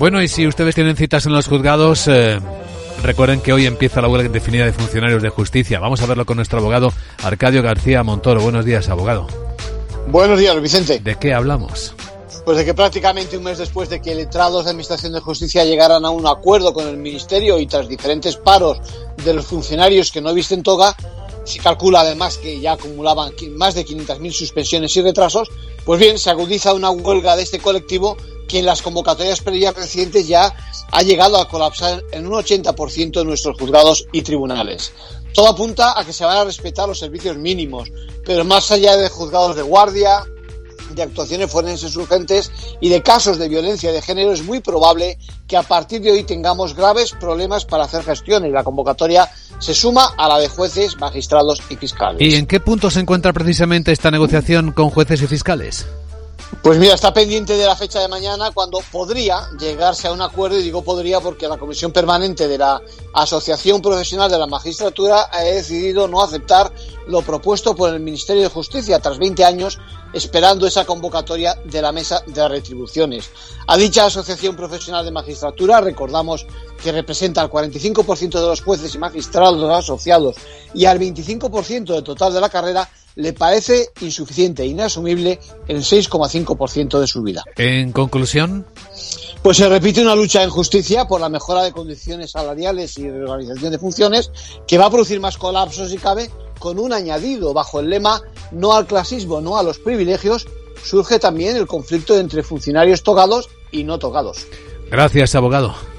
Bueno, y si ustedes tienen citas en los juzgados, recuerden que hoy empieza la huelga indefinida de funcionarios de justicia. Vamos a verlo con nuestro abogado Arcadio García Montoro. Buenos días, abogado. Buenos días, Vicente. ¿De qué hablamos? Pues de que prácticamente un mes después de que letrados de Administración de Justicia llegaran a un acuerdo con el Ministerio y tras diferentes paros de los funcionarios que no visten toga, se calcula además que ya acumulaban más de 500.000 suspensiones y retrasos, pues bien, se agudiza una huelga de este colectivo que en las convocatorias previas recientes ya ha llegado a colapsar en un 80% de nuestros juzgados y tribunales. Todo apunta a que se van a respetar los servicios mínimos, pero más allá de juzgados de guardia, de actuaciones forenses urgentes y de casos de violencia de género, es muy probable que a partir de hoy tengamos graves problemas para hacer gestiones. La convocatoria se suma a la de jueces, magistrados y fiscales. ¿Y en qué punto se encuentra precisamente esta negociación con jueces y fiscales? Pues mira, está pendiente de la fecha de mañana, cuando podría llegarse a un acuerdo, y digo podría porque la Comisión Permanente de la Asociación Profesional de la Magistratura ha decidido no aceptar lo propuesto por el Ministerio de Justicia tras 20 años esperando esa convocatoria de la Mesa de las Retribuciones. A dicha Asociación Profesional de Magistratura, recordamos que representa al 45% de los jueces y magistrados asociados y al 25% del total de la carrera, le parece insuficiente e inasumible el 6,5% de su vida. En conclusión, pues se repite una lucha en justicia por la mejora de condiciones salariales y reorganización de funciones, que va a producir más colapsos si cabe, con un añadido bajo el lema "no al clasismo, no a los privilegios". Surge también el conflicto entre funcionarios togados y no togados. Gracias, abogado.